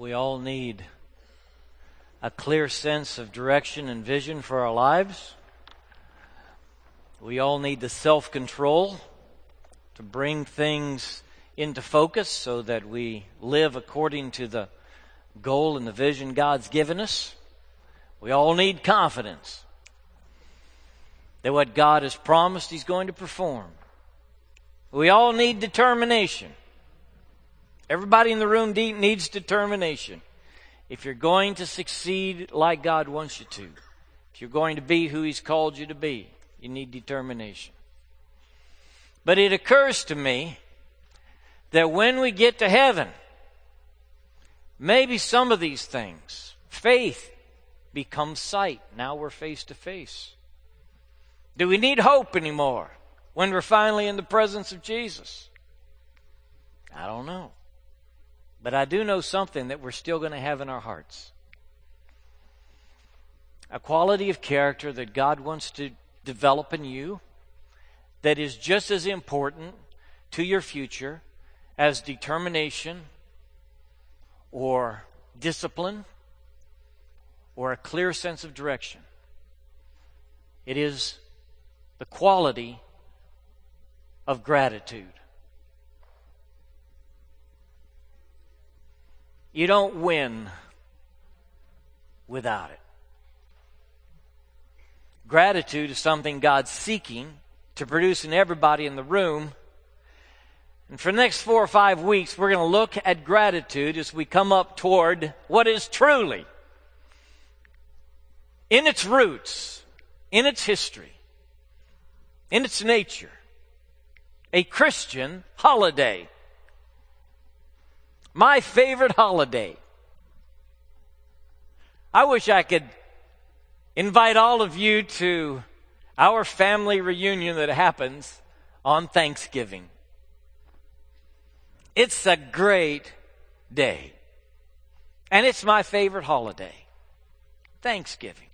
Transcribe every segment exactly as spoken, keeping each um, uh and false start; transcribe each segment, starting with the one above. we all need a clear sense of direction and vision for our lives. We all need the self-control to bring things into focus so that we live according to the goal and the vision God's given us. We all need confidence that what God has promised He's going to perform. We all need determination. Everybody in the room needs determination. If you're going to succeed like God wants you to, if you're going to be who He's called you to be, you need determination. But it occurs to me that when we get to heaven, maybe some of these things, faith becomes sight. Now we're face to face. Do we need hope anymore when we're finally in the presence of Jesus? I don't know. But I do know something that we're still going to have in our hearts. A quality of character that God wants to develop in you that is just as important to your future as determination or discipline or a clear sense of direction. It is the quality of gratitude. You don't win without it. Gratitude is something God's seeking to produce in everybody in the room. And for the next four or five weeks, we're going to look at gratitude as we come up toward what is truly, in its roots, in its history, in its nature, a Christian holiday. My favorite holiday. I wish I could invite all of you to our family reunion that happens on Thanksgiving. It's a great day. And it's my favorite holiday, Thanksgiving.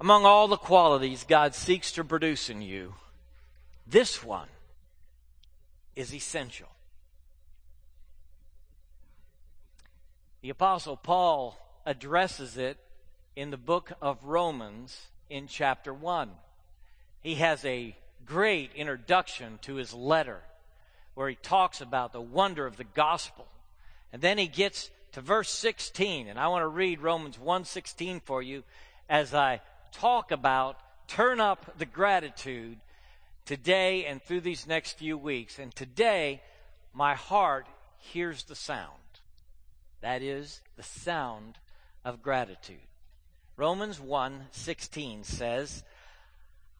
Among all the qualities God seeks to produce in you, this one is essential. The Apostle Paul addresses it in the book of Romans in chapter one. He has a great introduction to his letter where he talks about the wonder of the gospel. And then he gets to verse sixteen, and I want to read Romans one sixteen for you as I talk about turn up the gratitude today and through these next few weeks. And today, my heart hears the sound. That is the sound of gratitude. Romans one sixteen says,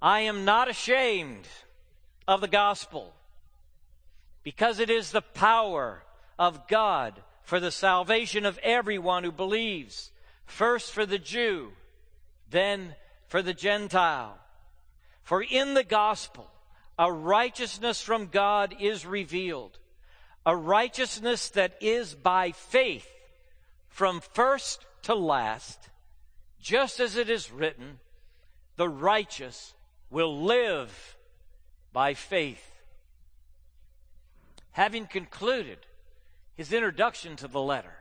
I am not ashamed of the gospel, because it is the power of God for the salvation of everyone who believes, first for the Jew, then for the Gentile. For in the gospel, a righteousness from God is revealed, a righteousness that is by faith from first to last, just as it is written, the righteous will live by faith. Having concluded his introduction to the letter,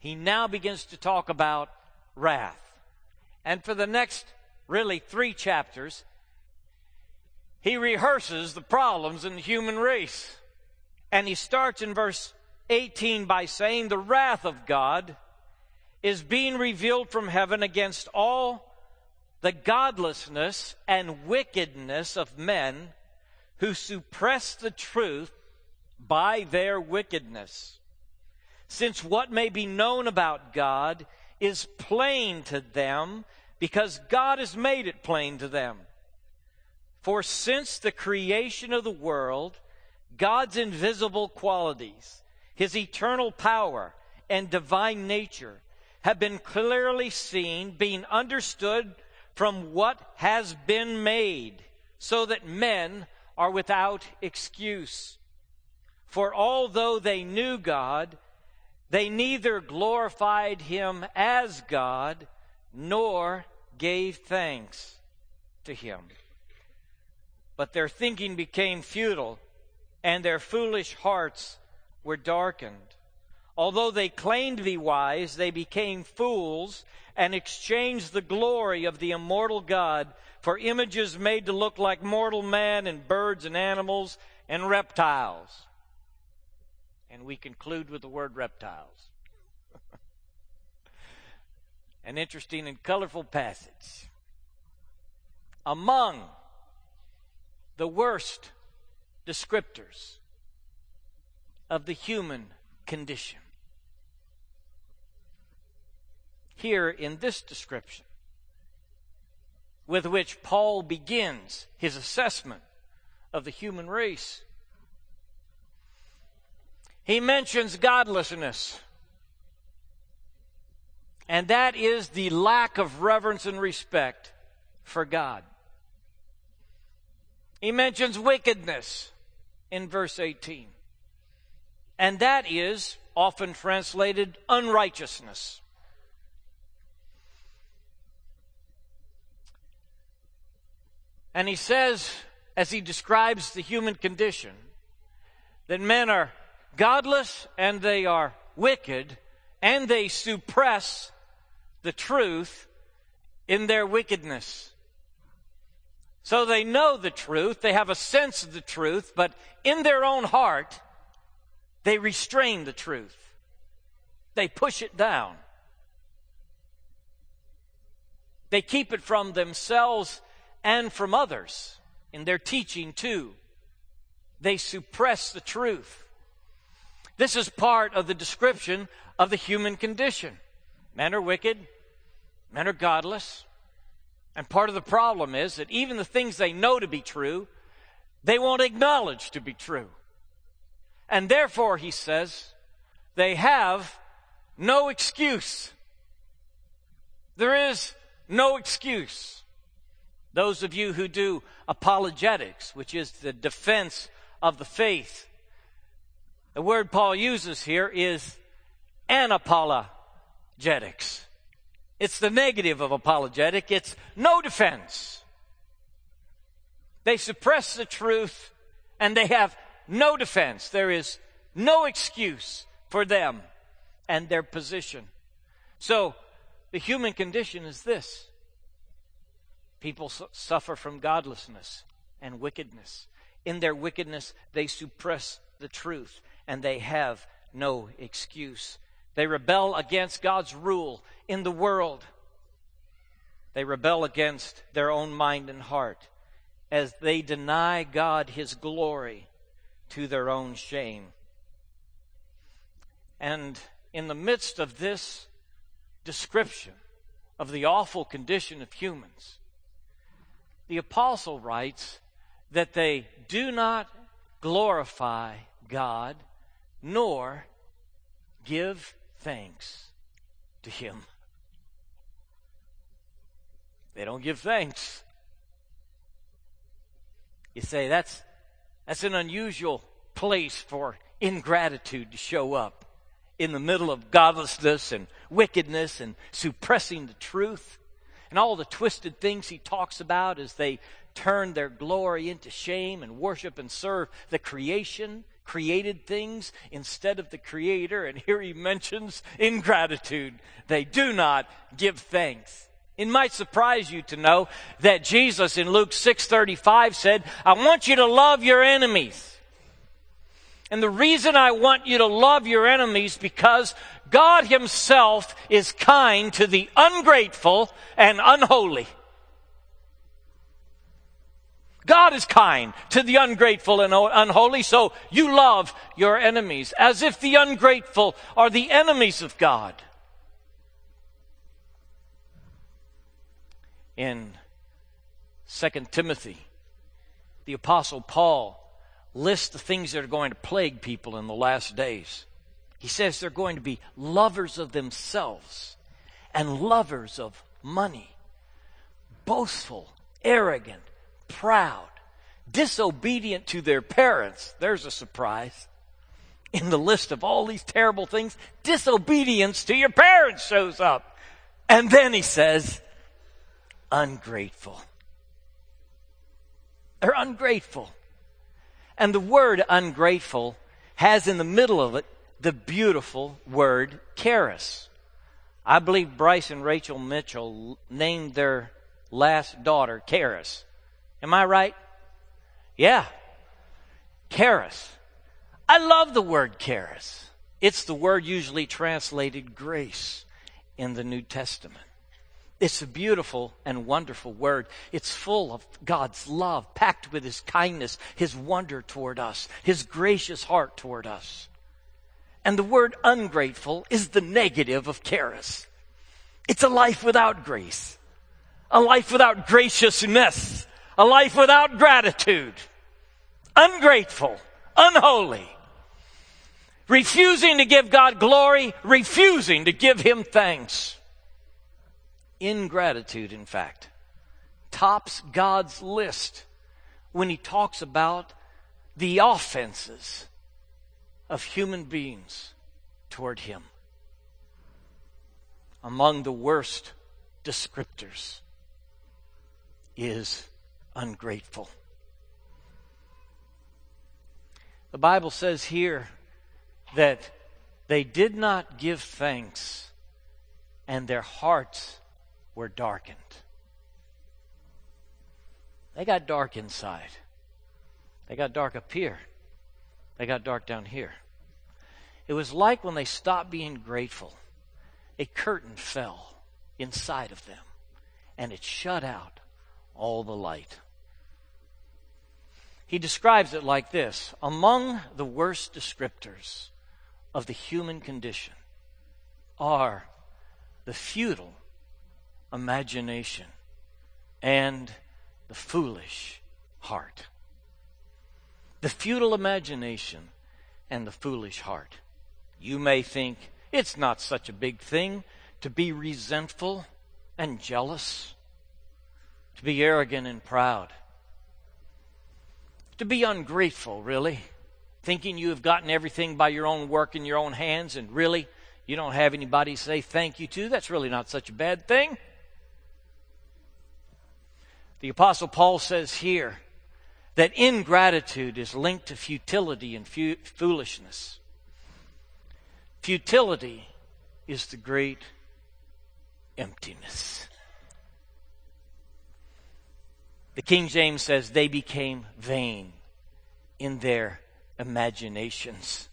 he now begins to talk about wrath. And for the next, really, three chapters, he rehearses the problems in the human race. And he starts in verse eighteen by saying, the wrath of God is being revealed from heaven against all the godlessness and wickedness of men who suppress the truth by their wickedness. Since what may be known about God is plain to them because God has made it plain to them. For since the creation of the world, God's invisible qualities, His eternal power and divine nature have been clearly seen, being understood from what has been made, so that men are without excuse. For although they knew God, they neither glorified Him as God nor gave thanks to Him. But their thinking became futile, and their foolish hearts were darkened. Although they claimed to be wise, they became fools and exchanged the glory of the immortal God for images made to look like mortal man and birds and animals and reptiles. And we conclude with the word reptiles. An interesting and colorful passage. Among the worst descriptors of the human condition. Here in this description, with which Paul begins his assessment of the human race, he mentions godlessness. And that is the lack of reverence and respect for God. He mentions wickedness in verse eighteen. And that is often translated unrighteousness. And he says, as he describes the human condition, that men are godless and they are wicked, and they suppress the truth in their wickedness. So they know the truth, they have a sense of the truth, but in their own heart, they restrain the truth. They push it down. They keep it from themselves and from others. In their teaching, too, they suppress the truth. This is part of the description of the human condition. Men are wicked, men are godless, and part of the problem is that even the things they know to be true, they won't acknowledge to be true. And therefore, he says, they have no excuse. There is no excuse. Those of you who do apologetics, which is the defense of the faith, the word Paul uses here is anapologetics. It's the negative of apologetic. It's no defense. They suppress the truth and they have no defense. There is no excuse for them and their position. So the human condition is this. People suffer from godlessness and wickedness. In their wickedness, they suppress the truth, and they have no excuse. They rebel against God's rule in the world. They rebel against their own mind and heart as they deny God his glory to their own shame. And in the midst of this description of the awful condition of humans, the apostle writes that they do not glorify God nor give thanks to him. They don't give thanks. You say, that's that's an unusual place for ingratitude to show up, in the middle of godlessness and wickedness and suppressing the truth. And all the twisted things he talks about as they turn their glory into shame and worship and serve the creation, created things, instead of the Creator. And here he mentions ingratitude. They do not give thanks. It might surprise you to know that Jesus in Luke six thirty-five said, I want you to love your enemies. And the reason I want you to love your enemies, because God himself is kind to the ungrateful and unholy. God is kind to the ungrateful and unholy, so you love your enemies, as if the ungrateful are the enemies of God. In Second Timothy, the Apostle Paul lists the things that are going to plague people in the last days. He says they're going to be lovers of themselves and lovers of money, boastful, arrogant, proud, disobedient to their parents. There's a surprise. In the list of all these terrible things, disobedience to your parents shows up. And then he says, ungrateful. They're ungrateful. And the word ungrateful has in the middle of it the beautiful word charis. I believe Bryce and Rachel Mitchell named their last daughter Charis. Am I right? Yeah. Charis. I love the word charis. It's the word usually translated grace in the New Testament. It's a beautiful and wonderful word. It's full of God's love, packed with His kindness, His wonder toward us, His gracious heart toward us. And the word ungrateful is the negative of charis. It's a life without grace, a life without graciousness, a life without gratitude, ungrateful, unholy, refusing to give God glory, refusing to give Him thanks. Ingratitude, in fact, tops God's list when He talks about the offenses of human beings toward Him. Among the worst descriptors is ungrateful. The Bible says here that they did not give thanks and their hearts were darkened. They got dark inside. They got dark up here. They got dark down here. It was like when they stopped being grateful, a curtain fell inside of them, and it shut out all the light. He describes it like this. Among the worst descriptors of the human condition are the futile imagination and the foolish heart. The futile imagination and the foolish heart. You may think it's not such a big thing to be resentful and jealous, to be arrogant and proud, to be ungrateful, really, thinking you have gotten everything by your own work and your own hands, and really you don't have anybody to say thank you to. That's really not such a bad thing. The Apostle Paul says here that ingratitude is linked to futility and fu- foolishness. Futility is the great emptiness. The King James says they became vain in their imaginations.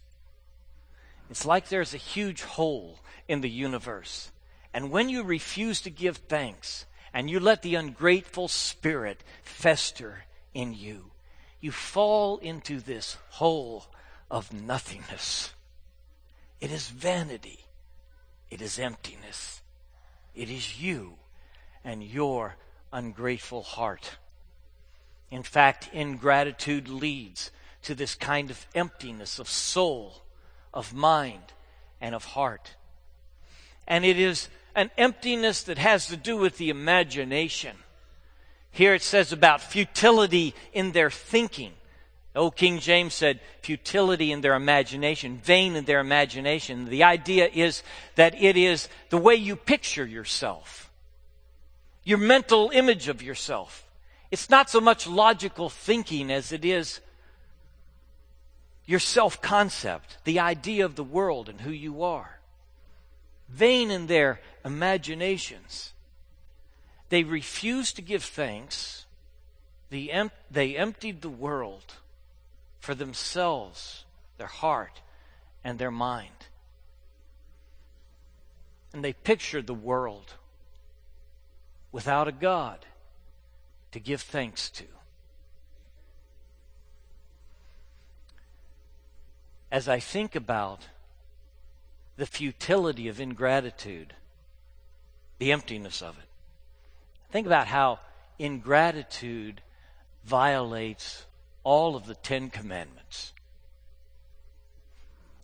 It's like there's a huge hole in the universe. And when you refuse to give thanks and you let the ungrateful spirit fester in you, you fall into this hole of nothingness. It is vanity. It is emptiness. It is you and your ungrateful heart. In fact, ingratitude leads to this kind of emptiness of soul, of mind, and of heart. And it is an emptiness that has to do with the imagination. Here it says about futility in their thinking. Old King James said futility in their imagination, vain in their imagination. The idea is that it is the way you picture yourself, your mental image of yourself. It's not so much logical thinking as it is your self-concept, the idea of the world and who you are. Vain in their imaginations. They refused to give thanks. They, em- they emptied the world for themselves, their heart, and their mind. And they pictured the world without a God to give thanks to. As I think about the futility of ingratitude, the emptiness of it, think about how ingratitude violates all of the Ten Commandments.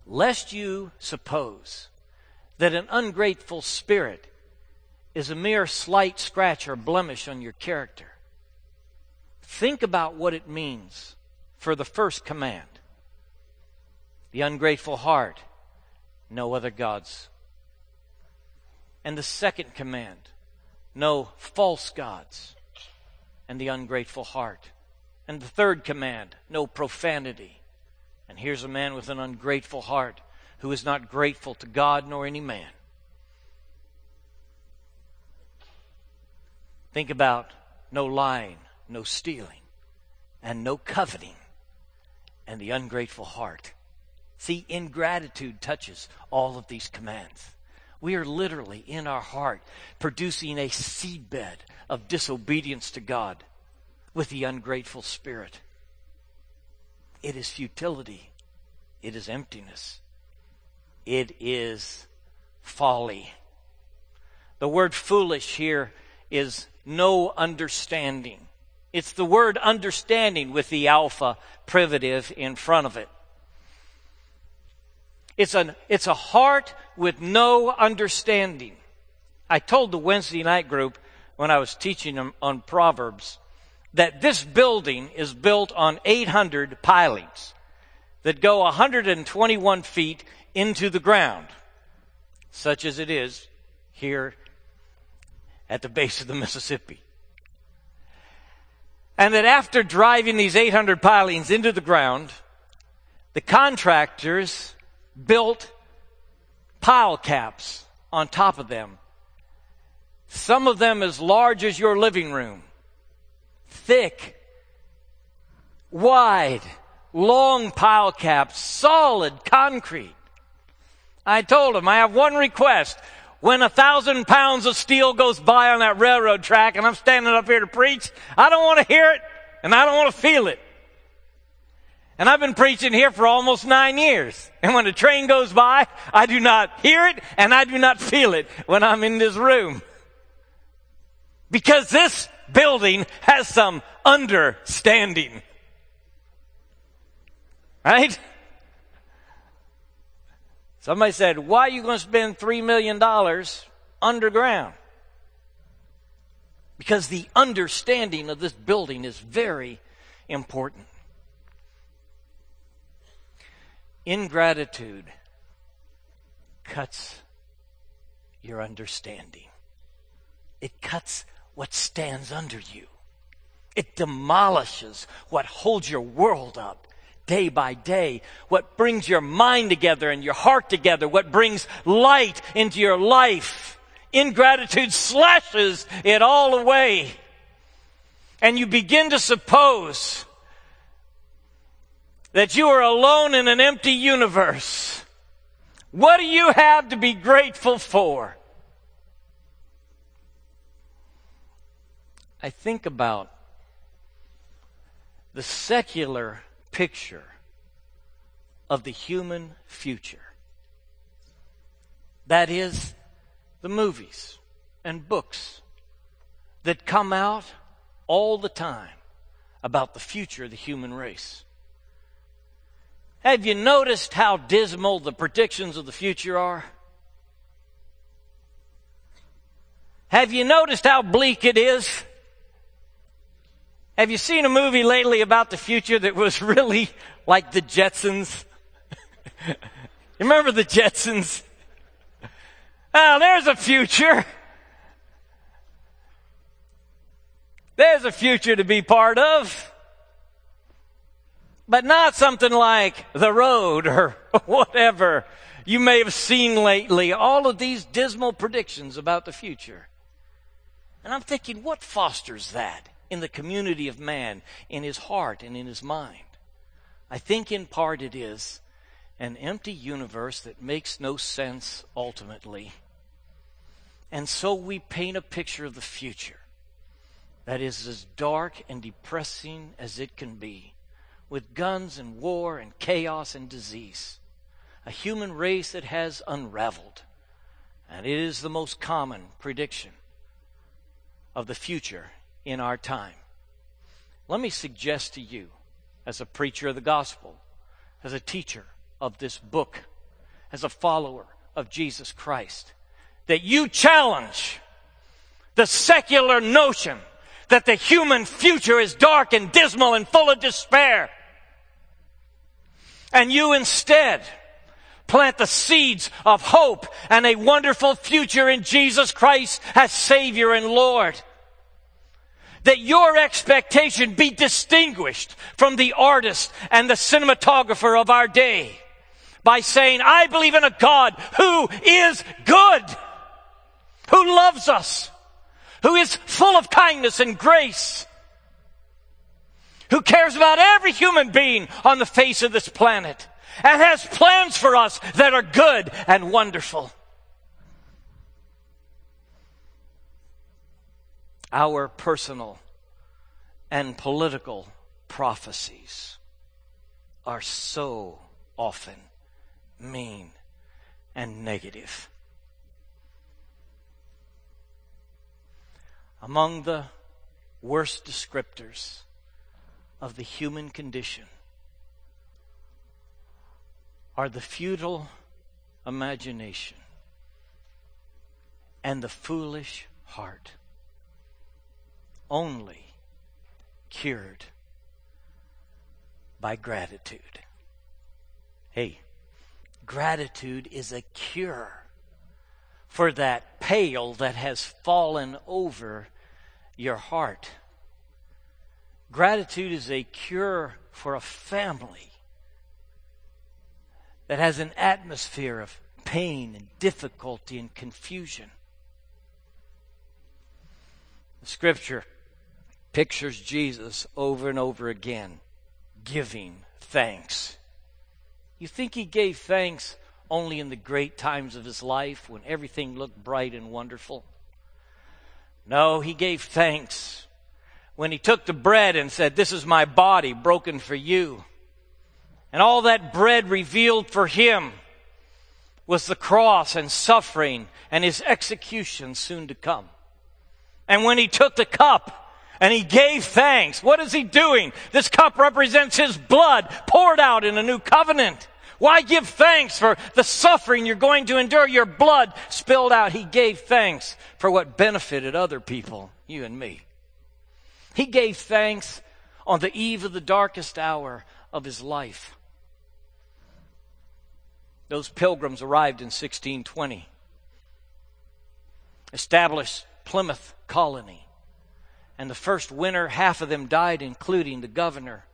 Lest you suppose that an ungrateful spirit is a mere slight scratch or blemish on your character, think about what it means for the first command. The ungrateful heart, no other gods. And the second command, no false gods and the ungrateful heart. And the third command, no profanity And here's a man with an ungrateful heart who is not grateful to God nor any man. Think about no lying, no stealing, and no coveting, and the ungrateful heart. See, ingratitude touches all of these commands. We are literally in our heart producing a seedbed of disobedience to God with the ungrateful spirit. It is futility. It is emptiness. It is folly. The word foolish here is no understanding. It's the word understanding with the alpha privative in front of it. It's an, it's a heart with no understanding. I told the Wednesday night group when I was teaching them on Proverbs that this building is built on eight hundred pilings that go one hundred twenty-one feet into the ground, such as it is here at the base of the Mississippi. And that after driving these eight hundred pilings into the ground, the contractors built pile caps on top of them. Some of them as large as your living room. Thick, wide, long pile caps, solid concrete. I told him, I have one request. When a thousand pounds of steel goes by on that railroad track and I'm standing up here to preach, I don't want to hear it and I don't want to feel it. And I've been preaching here for almost nine years. And when the train goes by, I do not hear it and I do not feel it when I'm in this room. Because this building has some understanding. Right? Somebody said, why are you going to spend three million dollars underground? Because the understanding of this building is very important. Ingratitude cuts your understanding. It cuts what stands under you. It demolishes what holds your world up. Day by day, what brings your mind together and your heart together, what brings light into your life. Ingratitude slashes it all away. And you begin to suppose that you are alone in an empty universe. What do you have to be grateful for? I think about the secular picture of the human future. That is the movies and books that come out all the time about the future of the human race. Have you noticed how dismal the predictions of the future are? Have you noticed how bleak it is? Have you seen a movie lately about the future that was really like the Jetsons? Remember the Jetsons? Oh, there's a future. There's a future to be part of. But not something like The Road or whatever you may have seen lately. All of these dismal predictions about the future. And I'm thinking, what fosters that in the community of man, in his heart and in his mind? I think in part it is an empty universe that makes no sense ultimately. And so we paint a picture of the future that is as dark and depressing as it can be, with guns and war and chaos and disease. A human race that has unraveled. And it is the most common prediction of the future in our time. Let me suggest to you, as a preacher of the gospel, as a teacher of this book, as a follower of Jesus Christ, that you challenge the secular notion that the human future is dark and dismal and full of despair. And you instead plant the seeds of hope and a wonderful future in Jesus Christ as Savior and Lord. that your expectation be distinguished from the artist and the cinematographer of our day by saying, I believe in a God who is good, who loves us, who is full of kindness and grace, who cares about every human being on the face of this planet and has plans for us that are good and wonderful. Our personal and political prophecies are so often mean and negative. Among the worst descriptors of the human condition are the futile imagination and the foolish heart. Only cured by gratitude. Hey, gratitude is a cure for that pail that has fallen over your heart. Gratitude is a cure for a family that has an atmosphere of pain and difficulty and confusion. The Scripture pictures Jesus over and over again giving thanks. You think he gave thanks only in the great times of his life when everything looked bright and wonderful? No, he gave thanks when he took the bread and said, this is my body broken for you. And all that bread revealed for him was the cross and suffering and his execution soon to come. And when he took the cup, and he gave thanks. What is he doing? This cup represents his blood poured out in a new covenant. Why give thanks for the suffering you're going to endure? Your blood spilled out. He gave thanks for what benefited other people, you and me. He gave thanks on the eve of the darkest hour of his life. Those pilgrims arrived in sixteen twenty, established Plymouth Colony. And the first winter, half of them died, including the governor.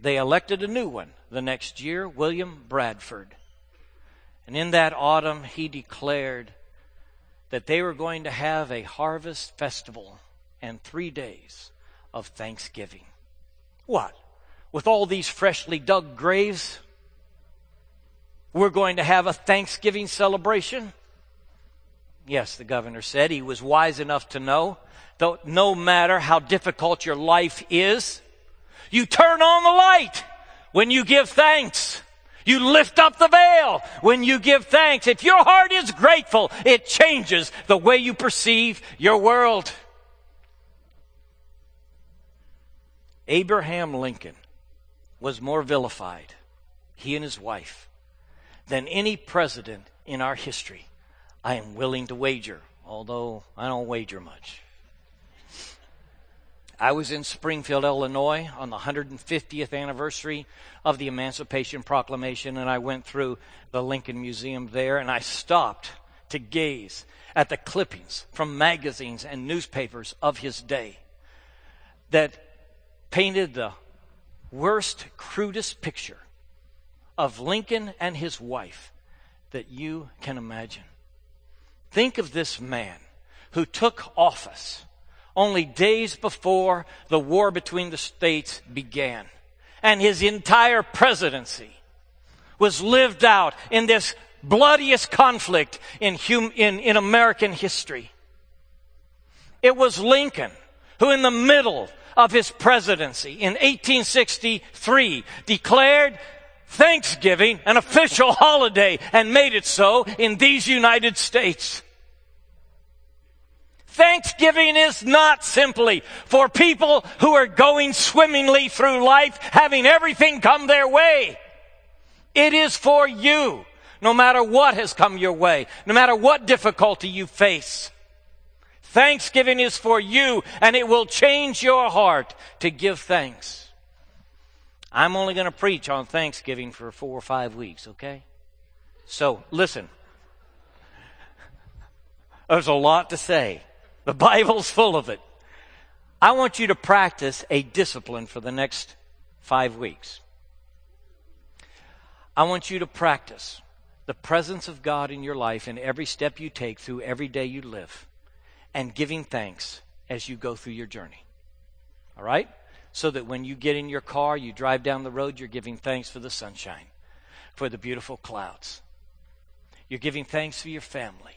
They elected a new one the next year, William Bradford. And in that autumn, he declared that they were going to have a harvest festival and three days of thanksgiving. What? With all these freshly dug graves, we're going to have a Thanksgiving celebration? Yes, the governor said. He was wise enough to know that no matter how difficult your life is, you turn on the light when you give thanks. You lift up the veil when you give thanks. If your heart is grateful, it changes the way you perceive your world. Abraham Lincoln was more vilified, he and his wife, than any president in our history. I am willing to wager, although I don't wager much. I was in Springfield, Illinois on the one hundred fiftieth anniversary of the Emancipation Proclamation, and I went through the Lincoln Museum there, and I stopped to gaze at the clippings from magazines and newspapers of his day that painted the worst, crudest picture of Lincoln and his wife that you can imagine. Think of this man who took office only days before the war between the states began. And his entire presidency was lived out in this bloodiest conflict in, hum- in, in American history. It was Lincoln who, in the middle of his presidency in eighteen sixty-three, declared Thanksgiving an official holiday and made it so in these United States. Thanksgiving is not simply for people who are going swimmingly through life, having everything come their way. It is for you, no matter what has come your way, no matter what difficulty you face. Thanksgiving is for you, and it will change your heart to give thanks. I'm only going to preach on Thanksgiving for four or five weeks, okay? So, listen. There's a lot to say. The Bible's full of it. I want you to practice a discipline for the next five weeks. I want you to practice the presence of God in your life in every step you take through every day you live, and giving thanks as you go through your journey. All right? So that when you get in your car, you drive down the road, you're giving thanks for the sunshine, for the beautiful clouds. You're giving thanks for your family.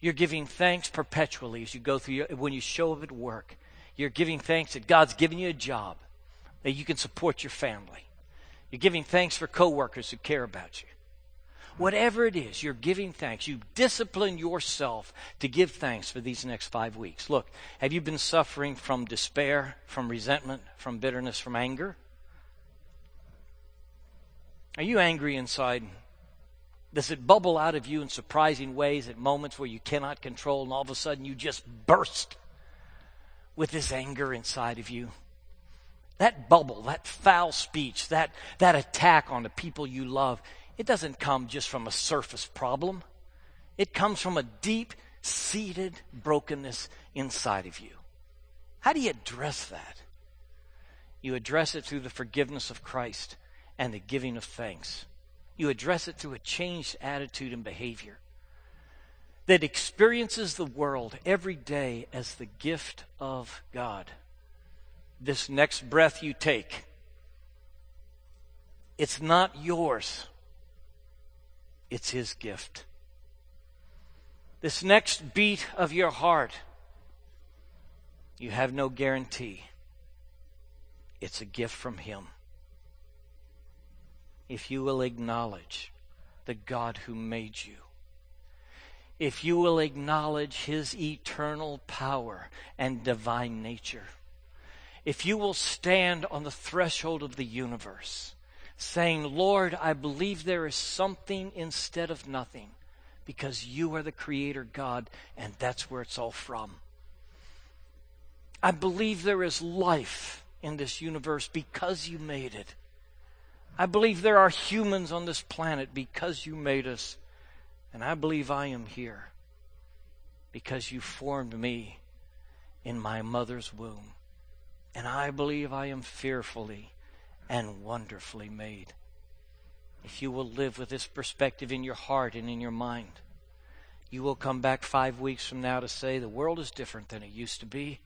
You're giving thanks perpetually as you go through your, when you show up at work. You're giving thanks that God's given you a job, that you can support your family. You're giving thanks for coworkers who care about you. Whatever it is, you're giving thanks. You discipline yourself to give thanks for these next five weeks. Look, have you been suffering from despair, from resentment, from bitterness, from anger? Are you angry inside? Does it bubble out of you in surprising ways at moments where you cannot control, and all of a sudden you just burst with this anger inside of you? That bubble, that foul speech, that, that attack on the people you love, it doesn't come just from a surface problem. It comes from a deep-seated brokenness inside of you. How do you address that? You address it through the forgiveness of Christ and the giving of thanks. You address it through a changed attitude and behavior that experiences the world every day as the gift of God. This next breath you take, it's not yours. It's His gift. This next beat of your heart, you have no guarantee. It's a gift from Him. If you will acknowledge the God who made you, if you will acknowledge His eternal power and divine nature, if you will stand on the threshold of the universe, saying, Lord, I believe there is something instead of nothing, because you are the Creator God, and that's where it's all from. I believe there is life in this universe because you made it. I believe there are humans on this planet because you made us. And I believe I am here because you formed me in my mother's womb. And I believe I am fearfully and wonderfully made. If you will live with this perspective in your heart and in your mind, you will come back five weeks from now to say the world is different than it used to be.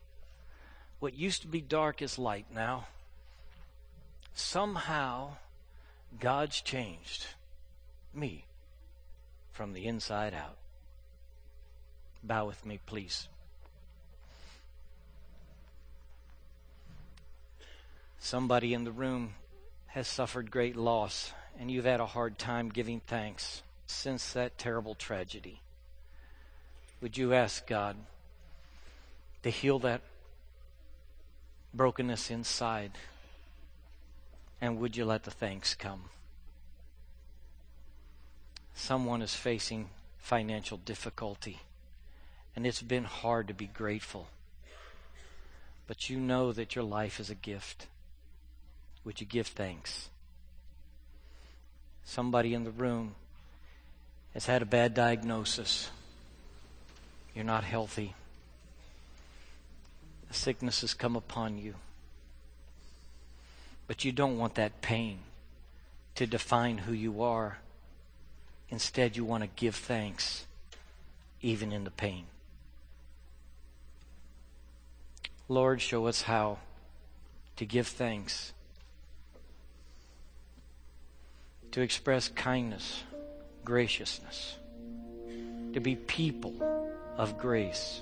What used to be dark is light now. Somehow, God's changed me from the inside out. Bow with me, please. Somebody in the room has suffered great loss, and you've had a hard time giving thanks since that terrible tragedy. Would you ask God to heal that brokenness inside? And would you let the thanks come? Someone is facing financial difficulty, and it's been hard to be grateful. But you know that your life is a gift. Would you give thanks? Somebody in the room has had a bad diagnosis. You're not healthy. A sickness has come upon you. But you don't want that pain to define who you are. Instead, you want to give thanks even in the pain. Lord, show us how to give thanks, to express kindness, graciousness, to be people of grace,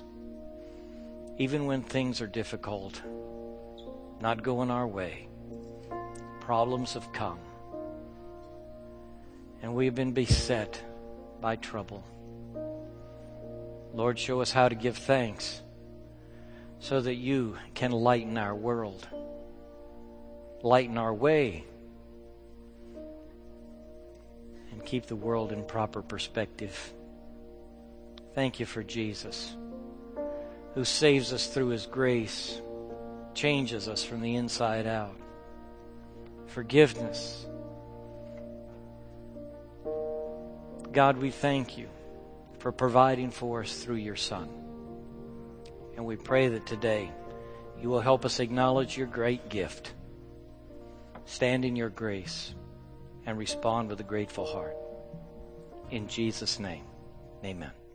even when things are difficult, not going our way. Problems have come, and we have been beset by trouble. Lord, show us how to give thanks, so that you can lighten our world, lighten our way, and keep the world in proper perspective. Thank you for Jesus, who saves us through His grace, changes us from the inside out. Forgiveness. God, we thank you for providing for us through your Son. And we pray that today You will help us acknowledge your great gift, stand in your grace, and respond with a grateful heart. In Jesus' name, amen.